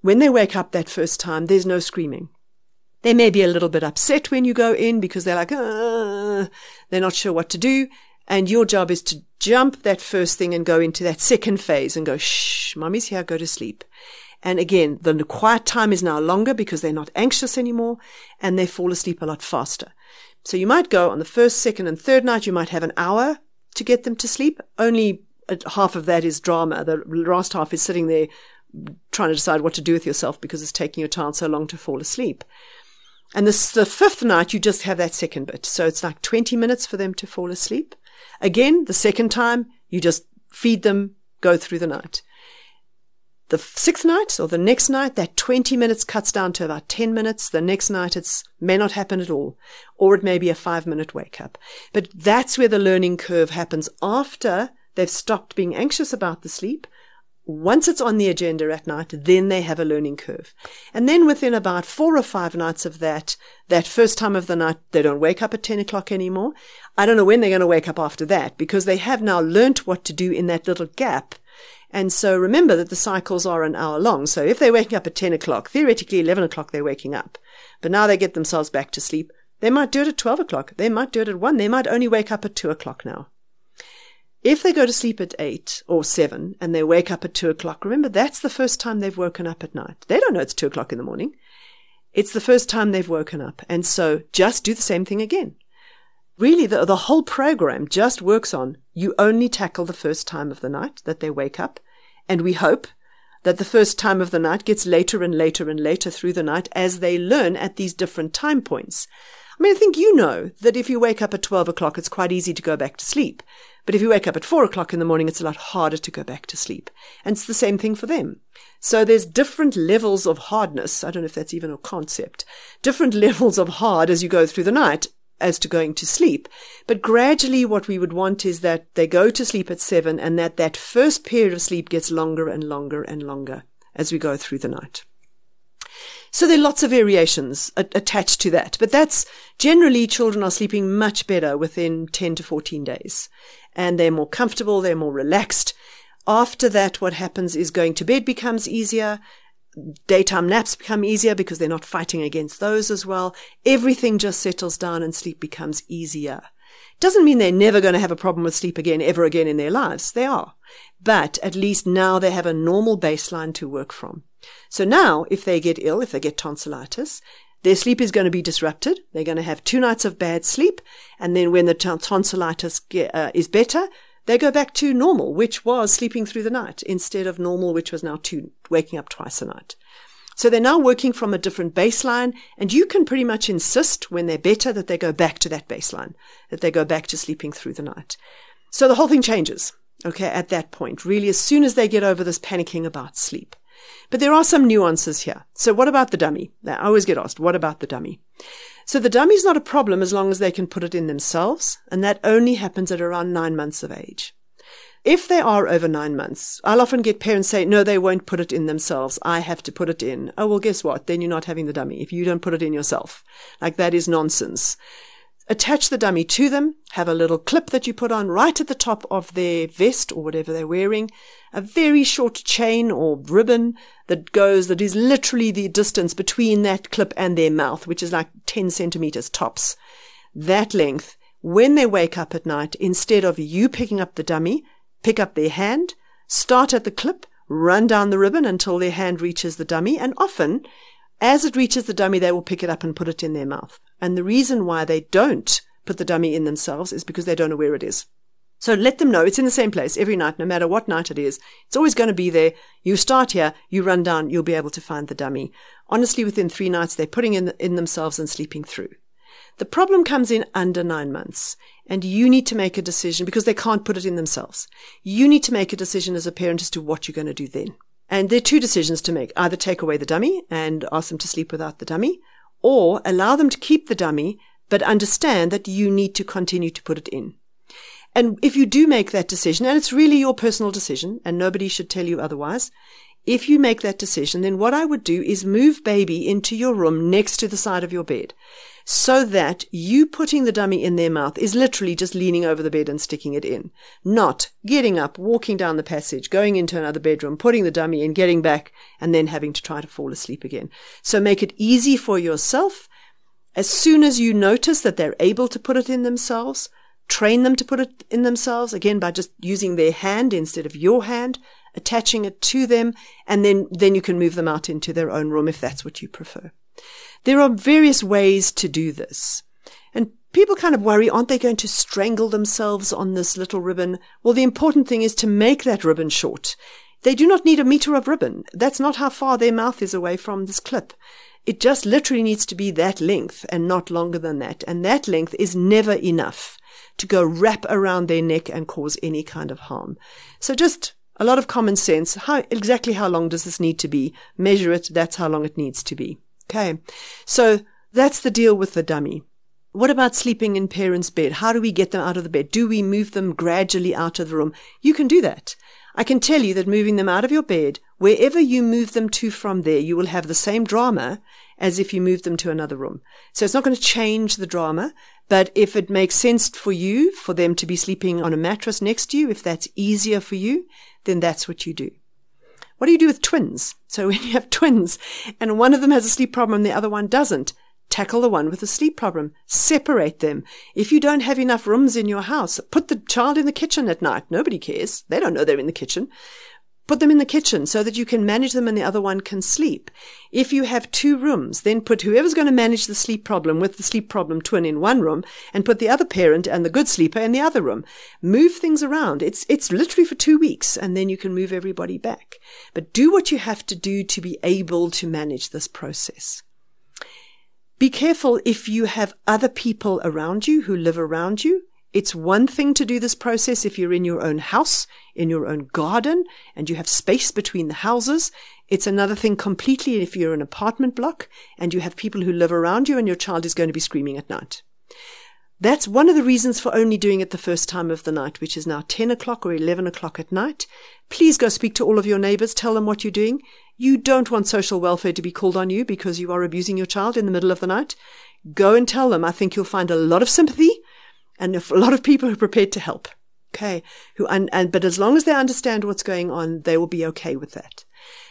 when they wake up that first time, there's no screaming. They may be a little bit upset when you go in because they're like, ah, they're not sure what to do. And your job is to jump that first thing and go into that second phase and go, shh, mommy's here, go to sleep. And again, the quiet time is now longer because they're not anxious anymore and they fall asleep a lot faster. So you might go on the first, second, and third night, you might have an hour to get them to sleep. Only half of that is drama. The last half is sitting there trying to decide what to do with yourself because it's taking your child so long to fall asleep. And this, the fifth night, you just have that second bit. So it's like twenty minutes for them to fall asleep. Again, the second time, you just feed them, go through the night. The sixth night or the next night, that twenty minutes cuts down to about ten minutes. The next night, it may not happen at all, or it may be a five-minute wake-up. But that's where the learning curve happens after they've stopped being anxious about the sleep. Once it's on the agenda at night, then they have a learning curve. And then within about four or five nights of that, that first time of the night, they don't wake up at ten o'clock anymore. I don't know when they're going to wake up after that because they have now learnt what to do in that little gap. And so remember that the cycles are an hour long. So if they're waking up at ten o'clock, theoretically eleven o'clock they're waking up. But now they get themselves back to sleep. They might do it at twelve o'clock. They might do it at one. They might only wake up at two o'clock now. If they go to sleep at eight or seven and they wake up at two o'clock, remember that's the first time they've woken up at night. They don't know it's two o'clock in the morning. It's the first time they've woken up. And so just do the same thing again. Really, the, the whole program just works on you only tackle the first time of the night that they wake up. And we hope that the first time of the night gets later and later and later through the night as they learn at these different time points. I mean, I think you know that if you wake up at twelve o'clock, it's quite easy to go back to sleep. But if you wake up at four o'clock in the morning, it's a lot harder to go back to sleep. And it's the same thing for them. So there's different levels of hardness. I don't know if that's even a concept. Different levels of hard as you go through the night as to going to sleep. But gradually what we would want is that they go to sleep at seven and that that first period of sleep gets longer and longer and longer as we go through the night. So there are lots of variations a- attached to that. But that's generally children are sleeping much better within ten to fourteen days. And they're more comfortable, they're more relaxed. After that, what happens is going to bed becomes easier. Daytime naps become easier because they're not fighting against those as well. Everything just settles down and sleep becomes easier. Doesn't mean they're never going to have a problem with sleep again, ever again in their lives. They are. But at least now they have a normal baseline to work from. So now if they get ill, if they get tonsillitis, their sleep is going to be disrupted. They're going to have two nights of bad sleep. And then when the tonsillitis get, uh, is better, they go back to normal, which was sleeping through the night, instead of normal, which was now two, waking up twice a night. So they're now working from a different baseline, and you can pretty much insist when they're better that they go back to that baseline, that they go back to sleeping through the night. So the whole thing changes, okay, at that point, really, as soon as they get over this panicking about sleep. But there are some nuances here. So what about the dummy? Now, I always get asked, what about the dummy? So the dummy is not a problem as long as they can put it in themselves, and that only happens at around nine months of age. If they are over nine months, I'll often get parents say, no, they won't put it in themselves. I have to put it in. Oh, well, guess what? Then you're not having the dummy if you don't put it in yourself. Like, that is nonsense. Attach the dummy to them, have a little clip that you put on right at the top of their vest or whatever they're wearing, a very short chain or ribbon that goes, that is literally the distance between that clip and their mouth, which is like ten centimeters tops. That length, when they wake up at night, instead of you picking up the dummy, pick up their hand, start at the clip, run down the ribbon until their hand reaches the dummy, and often, as it reaches the dummy, they will pick it up and put it in their mouth. And the reason why they don't put the dummy in themselves is because they don't know where it is. So let them know it's in the same place every night, no matter what night it is. It's always going to be there. You start here, you run down, you'll be able to find the dummy. Honestly, within three nights, they're putting in, in themselves and sleeping through. The problem comes in under nine months, and you need to make a decision because they can't put it in themselves. You need to make a decision as a parent as to what you're going to do then. And there are two decisions to make. Either take away the dummy and ask them to sleep without the dummy, or allow them to keep the dummy, but understand that you need to continue to put it in. And if you do make that decision, and it's really your personal decision, and nobody should tell you otherwise, if you make that decision, then what I would do is move baby into your room next to the side of your bed, so that you putting the dummy in their mouth is literally just leaning over the bed and sticking it in, not getting up, walking down the passage, going into another bedroom, putting the dummy in, getting back, and then having to try to fall asleep again. So make it easy for yourself. As soon as you notice that they're able to put it in themselves, train them to put it in themselves, again, by just using their hand instead of your hand, attaching it to them, and then, then you can move them out into their own room if that's what you prefer. There are various ways to do this. And people kind of worry, aren't they going to strangle themselves on this little ribbon? Well, the important thing is to make that ribbon short. They do not need a meter of ribbon. That's not how far their mouth is away from this clip. It just literally needs to be that length and not longer than that. And that length is never enough to go wrap around their neck and cause any kind of harm. So just a lot of common sense. How exactly how long does this need to be? Measure it. That's how long it needs to be. Okay, so that's the deal with the dummy. What about sleeping in parents' bed? How do we get them out of the bed? Do we move them gradually out of the room? You can do that. I can tell you that moving them out of your bed, wherever you move them to from there, you will have the same drama as if you moved them to another room. So it's not going to change the drama, but if it makes sense for you, for them to be sleeping on a mattress next to you, if that's easier for you, then that's what you do. What do you do with twins? So when you have twins and one of them has a sleep problem and the other one doesn't, tackle the one with a sleep problem. Separate them. If you don't have enough rooms in your house, put the child in the kitchen at night. Nobody cares. They don't know they're in the kitchen. Put them in the kitchen so that you can manage them and the other one can sleep. If you have two rooms, then put whoever's going to manage the sleep problem with the sleep problem twin in one room and put the other parent and the good sleeper in the other room. Move things around. It's, it's literally for two weeks and then you can move everybody back. But do what you have to do to be able to manage this process. Be careful if you have other people around you who live around you. It's one thing to do this process if you're in your own house, in your own garden, and you have space between the houses. It's another thing completely if you're in an apartment block and you have people who live around you and your child is going to be screaming at night. That's one of the reasons for only doing it the first time of the night, which is now ten o'clock or eleven o'clock at night. Please go speak to all of your neighbors. Tell them what you're doing. You don't want social welfare to be called on you because you are abusing your child in the middle of the night. Go and tell them. I think you'll find a lot of sympathy. And if a lot of people are prepared to help, okay, who and, and but as long as they understand what's going on, they will be okay with that.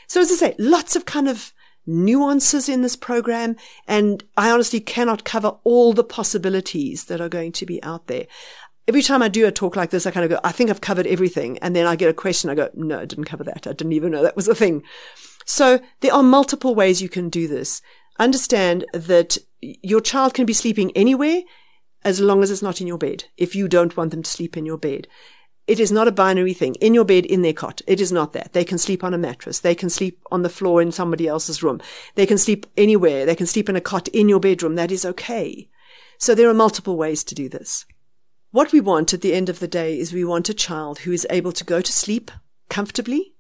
So as I say, lots of kind of nuances in this program, and I honestly cannot cover all the possibilities that are going to be out there. Every time I do a talk like this, I kind of go, I think I've covered everything, and then I get a question, I go, no, I didn't cover that. I didn't even know that was a thing. So there are multiple ways you can do this. Understand that your child can be sleeping anywhere, as long as it's not in your bed, if you don't want them to sleep in your bed. It is not a binary thing. In your bed, in their cot. It is not that. They can sleep on a mattress. They can sleep on the floor in somebody else's room. They can sleep anywhere. They can sleep in a cot in your bedroom. That is okay. So there are multiple ways to do this. What we want at the end of the day is we want a child who is able to go to sleep comfortably,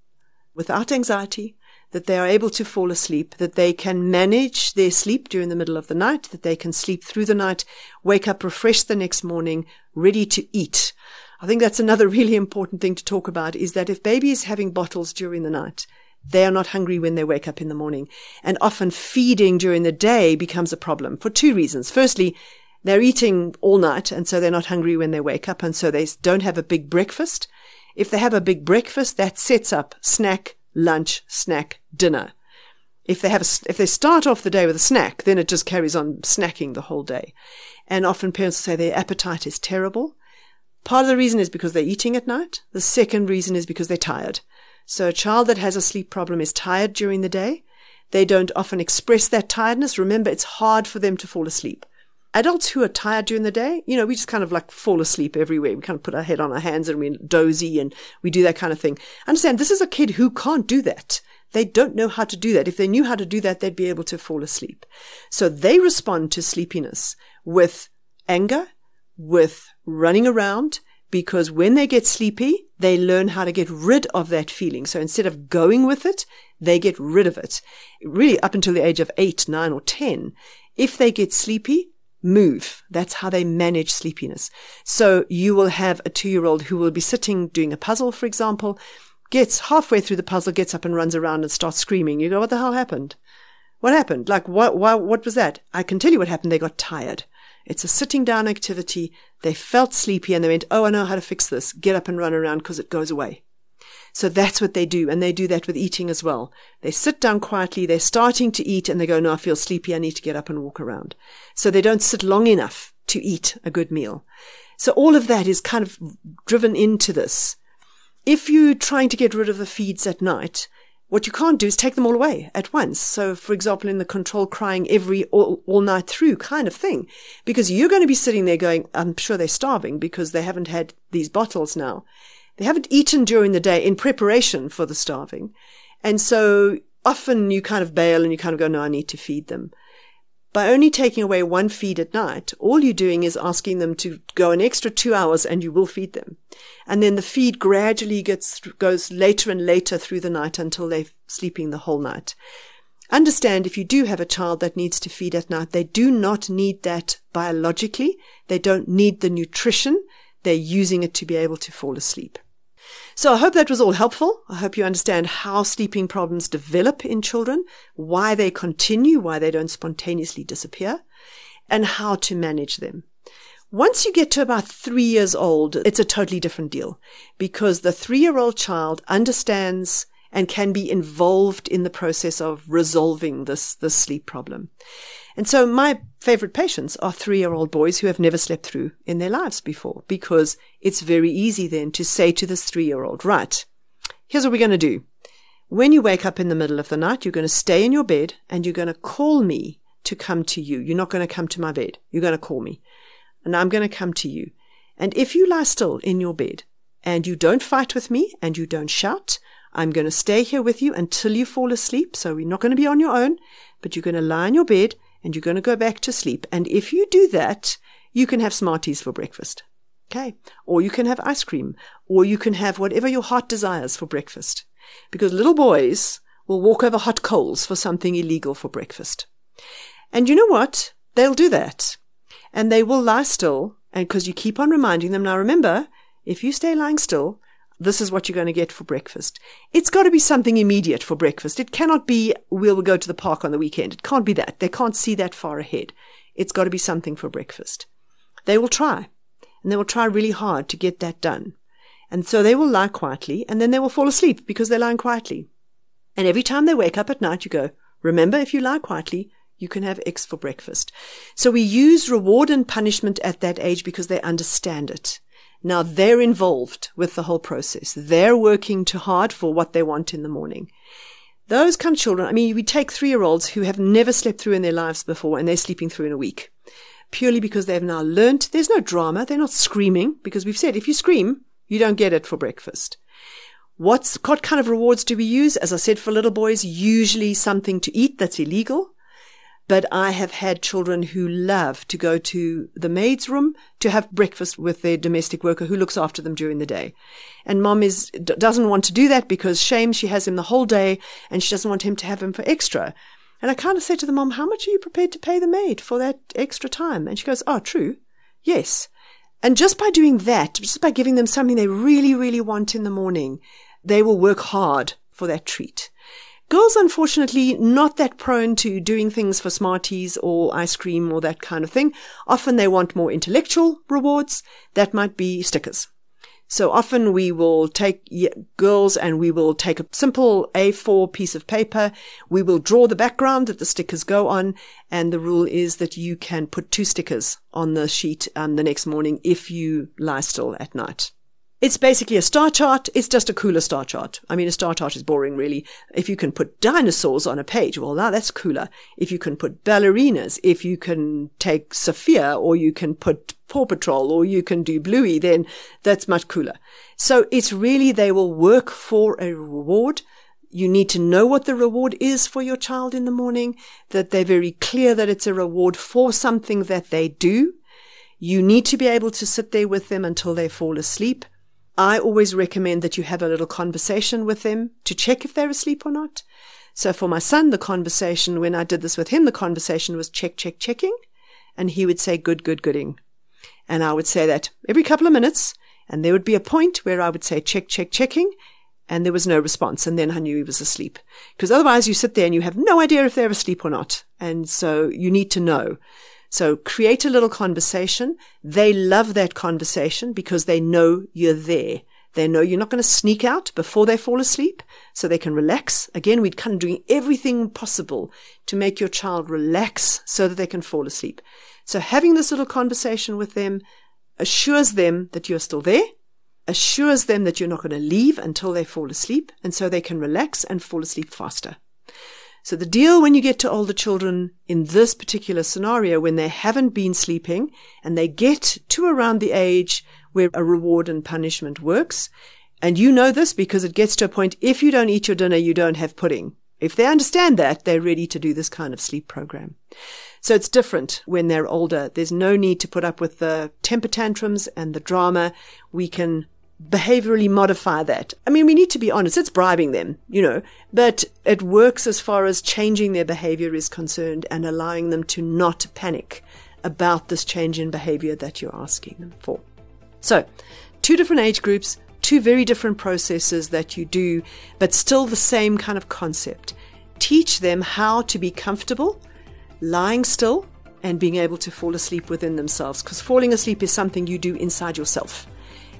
without anxiety, that they are able to fall asleep, that they can manage their sleep during the middle of the night, that they can sleep through the night, wake up refreshed the next morning, ready to eat. I think that's another really important thing to talk about, is that if baby is having bottles during the night, they are not hungry when they wake up in the morning. And often feeding during the day becomes a problem for two reasons. Firstly, they're eating all night, and so they're not hungry when they wake up, and so they don't have a big breakfast. If they have a big breakfast, that sets up snack, lunch, snack, dinner. If they have a, if they start off the day with a snack, then it just carries on snacking the whole day. And often parents say their appetite is terrible. Part of the reason is because they're eating at night. The second reason is because they're tired. So a child that has a sleep problem is tired during the day. They don't often express that tiredness. Remember, it's hard for them to fall asleep. Adults who are tired during the day, you know, we just kind of like fall asleep everywhere. We kind of put our head on our hands and we're dozy and we do that kind of thing. Understand, this is a kid who can't do that. They don't know how to do that. If they knew how to do that, they'd be able to fall asleep. So they respond to sleepiness with anger, with running around, because when they get sleepy, they learn how to get rid of that feeling. So instead of going with it, they get rid of it. Really, up until the age of eight, nine, or ten, if they get sleepy, move. That's how they manage sleepiness. So you will have a two-year-old who will be sitting doing a puzzle, for example, gets halfway through the puzzle, gets up and runs around and starts screaming. You go, what the hell happened? What happened? Like, what, why, what was that? I can tell you what happened. They got tired. It's a sitting down activity. They felt sleepy and they went, oh, I know how to fix this. Get up and run around because it goes away. So that's what they do. And they do that with eating as well. They sit down quietly. They're starting to eat and they go, no, I feel sleepy. I need to get up and walk around. So they don't sit long enough to eat a good meal. So all of that is kind of driven into this. If you're trying to get rid of the feeds at night, what you can't do is take them all away at once. So, for example, in the control crying every all, all night through kind of thing, because you're going to be sitting there going, I'm sure they're starving because they haven't had these bottles now. They haven't eaten during the day in preparation for the starving. And so often you kind of bail and you kind of go, no, I need to feed them. By only taking away one feed at night, all you're doing is asking them to go an extra two hours and you will feed them. And then the feed gradually gets goes later and later through the night until they're sleeping the whole night. Understand, if you do have a child that needs to feed at night, they do not need that biologically. They don't need the nutrition. They're using it to be able to fall asleep. So I hope that was all helpful. I hope you understand how sleeping problems develop in children, why they continue, why they don't spontaneously disappear, and how to manage them. Once you get to about three years old, it's a totally different deal because the three-year-old child understands and can be involved in the process of resolving this, this sleep problem. And so my favorite patients are three-year-old boys who have never slept through in their lives before, because it's very easy then to say to this three-year-old, right, here's what we're going to do. When you wake up in the middle of the night, you're going to stay in your bed and you're going to call me to come to you. You're not going to come to my bed. You're going to call me and I'm going to come to you. And if you lie still in your bed and you don't fight with me and you don't shout, I'm going to stay here with you until you fall asleep. So we're not going to be on your own, but you're going to lie in your bed and you're going to go back to sleep. And if you do that, you can have Smarties for breakfast. Okay. Or you can have ice cream, or you can have whatever your heart desires for breakfast, because little boys will walk over hot coals for something illegal for breakfast. And you know what? They'll do that and they will lie still. And because you keep on reminding them. Now remember, if you stay lying still, this is what you're going to get for breakfast. It's got to be something immediate for breakfast. It cannot be, we'll go to the park on the weekend. It can't be that. They can't see that far ahead. It's got to be something for breakfast. They will try, and they will try really hard to get that done. And so they will lie quietly, and then they will fall asleep because they're lying quietly. And every time they wake up at night, you go, remember, if you lie quietly, you can have X for breakfast. So we use reward and punishment at that age because they understand it. Now they're involved with the whole process. They're working too hard for what they want in the morning. Those kind of children, I mean, we take three-year-olds who have never slept through in their lives before and they're sleeping through in a week, purely because they've now learned there's no drama. They're not screaming because we've said if you scream, you don't get it for breakfast. What's, what kind of rewards do we use? As I said, for little boys, usually something to eat that's illegal. But I have had children who love to go to the maid's room to have breakfast with their domestic worker who looks after them during the day. And mom is, d- doesn't want to do that because shame, she has him the whole day and she doesn't want him to have him for extra. And I kind of say to the mom, how much are you prepared to pay the maid for that extra time? And she goes, oh, true. Yes. And just by doing that, just by giving them something they really, really want in the morning, they will work hard for that treat. Girls, unfortunately, not that prone to doing things for Smarties or ice cream or that kind of thing. Often they want more intellectual rewards. That might be stickers. So often we will take girls and we will take a simple A four piece of paper. We will draw the background that the stickers go on. And the rule is that you can put two stickers on the sheet um, the next morning if you lie still at night. It's basically a star chart. It's just a cooler star chart. I mean, a star chart is boring, really. If you can put dinosaurs on a page, well, now that's cooler. If you can put ballerinas, if you can take Sophia, or you can put Paw Patrol, or you can do Bluey, then that's much cooler. So it's really they will work for a reward. You need to know what the reward is for your child in the morning, that they're very clear that it's a reward for something that they do. You need to be able to sit there with them until they fall asleep. I always recommend that you have a little conversation with them to check if they're asleep or not. So for my son, the conversation, when I did this with him, the conversation was check, check, checking. And he would say, good, good, gooding. And I would say that every couple of minutes. And there would be a point where I would say, check, check, checking. And there was no response. And then I knew he was asleep. Because otherwise you sit there and you have no idea if they're asleep or not. And so you need to know. So create a little conversation. They love that conversation because they know you're there. They know you're not going to sneak out before they fall asleep, so they can relax. Again, we're kind of doing everything possible to make your child relax so that they can fall asleep. So having this little conversation with them assures them that you're still there, assures them that you're not going to leave until they fall asleep, and so they can relax and fall asleep faster. So the deal when you get to older children in this particular scenario, when they haven't been sleeping and they get to around the age where a reward and punishment works, and you know this because it gets to a point, if you don't eat your dinner, you don't have pudding. If they understand that, they're ready to do this kind of sleep program. So it's different when they're older. There's no need to put up with the temper tantrums and the drama. We can behaviorally modify that. I mean, we need to be honest. It's bribing them, you know, but it works as far as changing their behavior is concerned and allowing them to not panic about this change in behavior that you're asking them for. So two different age groups, two very different processes that you do, but still the same kind of concept. Teach them how to be comfortable lying still and being able to fall asleep within themselves, because falling asleep is something you do inside yourself.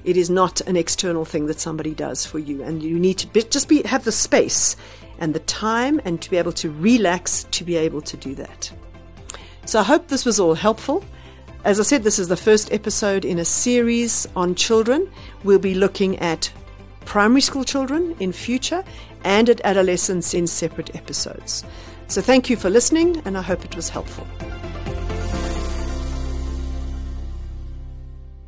It is not an external thing that somebody does for you. And you need to be, just be, have the space and the time and to be able to relax to be able to do that. So I hope this was all helpful. As I said, this is the first episode in a series on children. We'll be looking at primary school children in future and at adolescents in separate episodes. So thank you for listening, and I hope it was helpful.